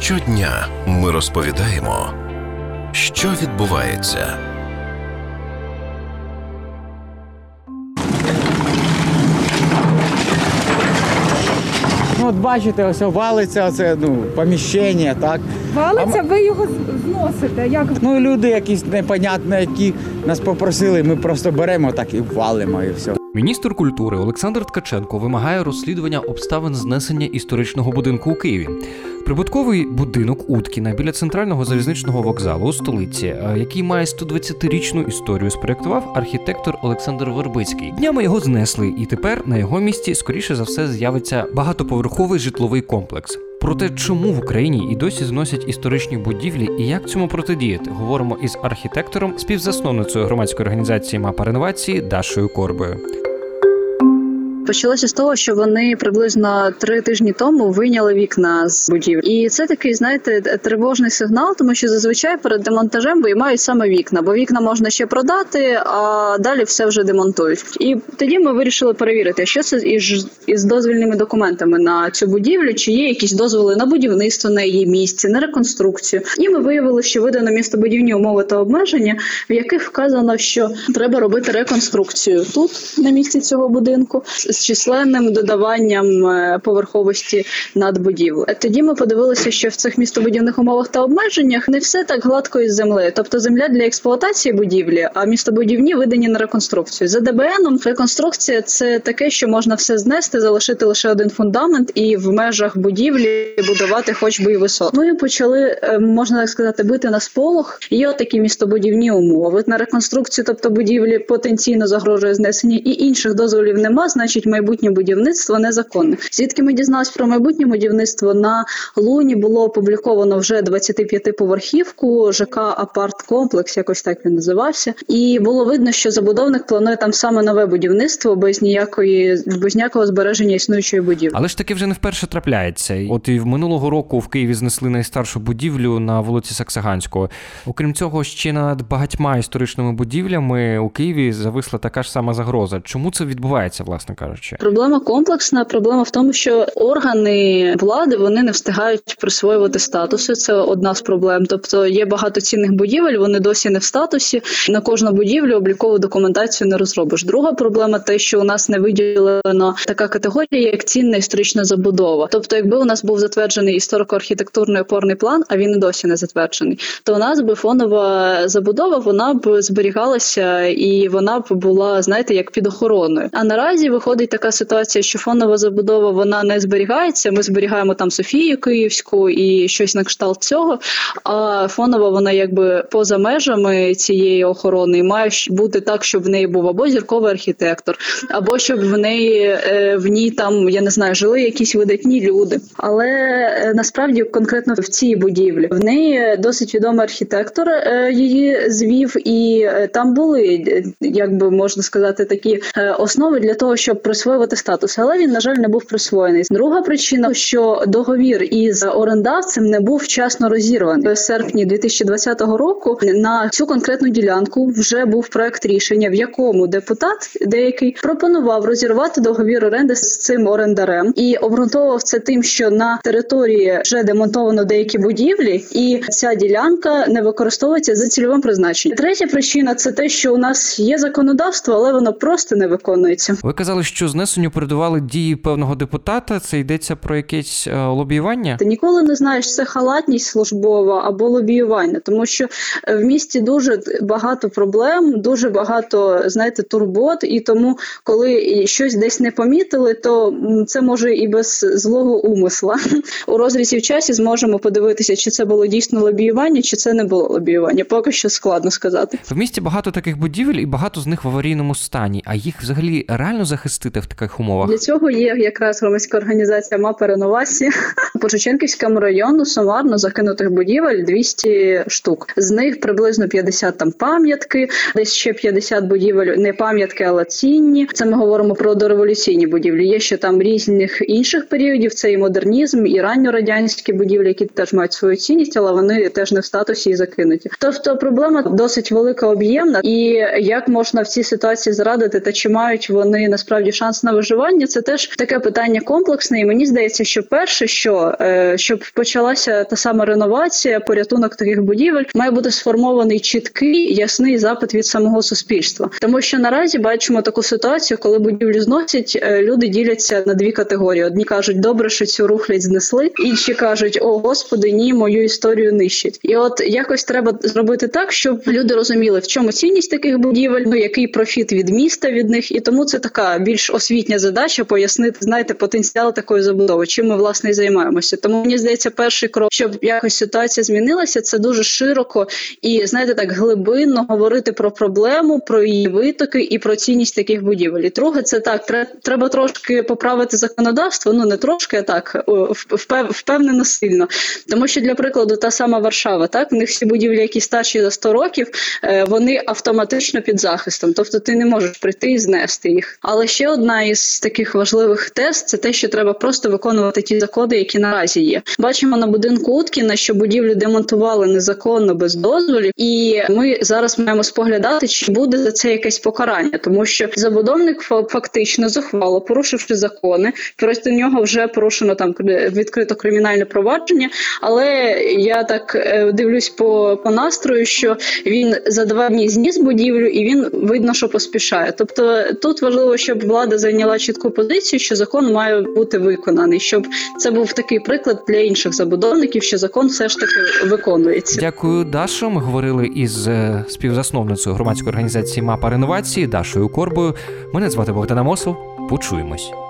Щодня ми розповідаємо, що відбувається. От бачите, ось валиться це, поміщення, так? Валиться, ви його зносите? Як? Люди якісь непонятні, які нас попросили, ми просто беремо так і валимо, і все. Міністр культури Олександр Ткаченко вимагає розслідування обставин знесення історичного будинку у Києві. Прибутковий будинок Уткіна біля центрального залізничного вокзалу у столиці, який має 120-річну історію, спроєктував архітектор Олександр Вербицький. Днями його знесли, і тепер на його місці, скоріше за все, з'явиться багатоповерховий житловий комплекс. Про те, чому в Україні і досі зносять історичні будівлі і як цьому протидіяти, говоримо із архітектором, співзасновницею громадської організації «Мапа Реновації» Дашою Корбою. Почалося з того, що вони приблизно 3 тижні тому вийняли вікна з будівлі. І це такий, тривожний сигнал, тому що зазвичай перед демонтажем виймають саме вікна, бо вікна можна ще продати, а далі все вже демонтують. І тоді ми вирішили перевірити, що це із дозвільними документами на цю будівлю, чи є якісь дозволи на будівництво на її місці, на реконструкцію. І ми виявили, що видано містобудівні умови та обмеження, в яких вказано, що треба робити реконструкцію тут, на місці цього будинку, з численним додаванням поверховості над будівлю. Тоді ми подивилися, що в цих містобудівних умовах та обмеженнях не все так гладко із землею. Тобто земля для експлуатації будівлі, а містобудівні видані на реконструкцію. За ДБНом реконструкція – це таке, що можна все знести, залишити лише один фундамент і в межах будівлі будувати хоч би і висоту. Ми почали, можна так сказати, бити на сполох. Є отакі містобудівні умови на реконструкцію, тобто будівлі потенційно загрожує знесення, і інших дозволів нема, майбутнє будівництво незаконне. Звідки ми дізналися про майбутнє будівництво? На Луні було опубліковано вже 25-поверхівку ЖК «Апарт-комплекс», якось так він називався. І було видно, що забудовник планує там саме нове будівництво, без ніякого збереження існуючої будівлі. Але ж таки вже не вперше трапляється. От і минулого року в Києві знесли найстаршу будівлю на вулиці Саксаганського. Окрім цього, ще над багатьма історичними будівлями у Києві зависла така ж сама загроза. Чому це відбувається, власне кажучи? Проблема комплексна. Проблема в тому, що органи влади, вони не встигають присвоювати статуси. Це одна з проблем. Тобто є багато цінних будівель, вони досі не в статусі. На кожну будівлю облікову документацію не розробиш. Друга проблема – те, що у нас не виділена така категорія, як цінна історична забудова. Тобто, якби у нас був затверджений історико-архітектурний опорний план, а він і досі не затверджений, то у нас би фонова забудова, вона б зберігалася і вона б була, як під охороною. А наразі виходить така ситуація, що фонова забудова, вона не зберігається. Ми зберігаємо там Софію Київську і щось на кшталт цього, а фонова вона поза межами цієї охорони. І має бути так, щоб в неї був або зірковий архітектор, або щоб в ній там, жили якісь видатні люди. Але насправді конкретно в цій будівлі в неї досить відомий архітектор її звів, і там були, такі основи для того, щоб присвоювати статус, але він, на жаль, не був присвоєний. Друга причина, що договір із орендавцем не був вчасно розірваний. В серпні 2020 року на цю конкретну ділянку вже був проект рішення, в якому депутат деякий пропонував розірвати договір оренди з цим орендарем і обґрунтовував це тим, що на території вже демонтовано деякі будівлі і ця ділянка не використовується за цільовим призначенням. Третя причина – це те, що у нас є законодавство, але воно просто не виконується. Ви казали, що знесенню передували дії певного депутата? Це йдеться про якесь лобіювання? Ти ніколи не знаєш, це халатність службова або лобіювання, тому що в місті дуже багато проблем, дуже багато, турбот, і тому, коли щось десь не помітили, то це може і без злого умисла. У розрізі в часі зможемо подивитися, чи це було дійсно лобіювання, чи це не було лобіювання. Поки що складно сказати. В місті багато таких будівель і багато з них в аварійному стані, а їх взагалі реально захистити в таких умовах? Для цього є якраз громадська організація «Мапа Реновації». По Жученківському району сумарно закинутих будівель 200 штук. З них приблизно 50 пам'ятки, десь ще 50 будівель не пам'ятки, але цінні. Це ми говоримо про дореволюційні будівлі. Є ще там різних інших періодів. Це і модернізм, і ранньорадянські будівлі, які теж мають свою цінність, але вони теж не в статусі і закинуті. Тобто проблема досить велика, об'ємна. І як можна в цій ситуації зарадити, та чи мають вони насправді шанс на виживання, це теж таке питання комплексне, і мені здається, що перше, що важливо, щоб почалася та сама реновація, порятунок таких будівель, має бути сформований чіткий, ясний запит від самого суспільства. Тому що наразі бачимо таку ситуацію, коли будівлі зносять, люди діляться на дві категорії. Одні кажуть, добре, що цю рухлядь знесли, інші кажуть, о, господи, ні, мою історію нищить. І от якось треба зробити так, щоб люди розуміли, в чому цінність таких будівель, ну, який профіт від міста від них. І тому це така більш освітня задача пояснити, знаєте, потенціал такої забудови, чим ми, власне, і займаємося. Тому, мені здається, перший крок, щоб якось ситуація змінилася, це дуже широко і, знаєте, так глибинно говорити про проблему, про її витоки і про цінність таких будівель. І друге, це так, треба трошки поправити законодавство, ну не трошки, а так, впевнено сильно. Тому що, для прикладу, та сама Варшава, так, в них всі будівлі, які старші за 100 років, вони автоматично під захистом, тобто ти не можеш прийти і знести їх. Але ще одна із таких важливих тез – це те, що треба просто виконувати ті закони, які наразі є. Бачимо на будинку Уткіна, що будівлю демонтували незаконно, без дозволів, і ми зараз маємо споглядати, чи буде за це якесь покарання, тому що забудовник фактично зухвало, порушивши закони, проти нього вже порушено там відкрито кримінальне провадження, але я так дивлюсь по настрою, що він за 2 дні зніс будівлю, і він, видно, що поспішає. Тобто тут важливо, щоб влада зайняла чітку позицію, що закон має бути виконаний, щоб це був такий приклад для інших забудовників, що закон все ж таки виконується. Дякую, Дашо. Ми говорили із співзасновницею громадської організації «Мапа Реновації» Дашою Корбою. Мене звати Богдан Мосов. Почуємось.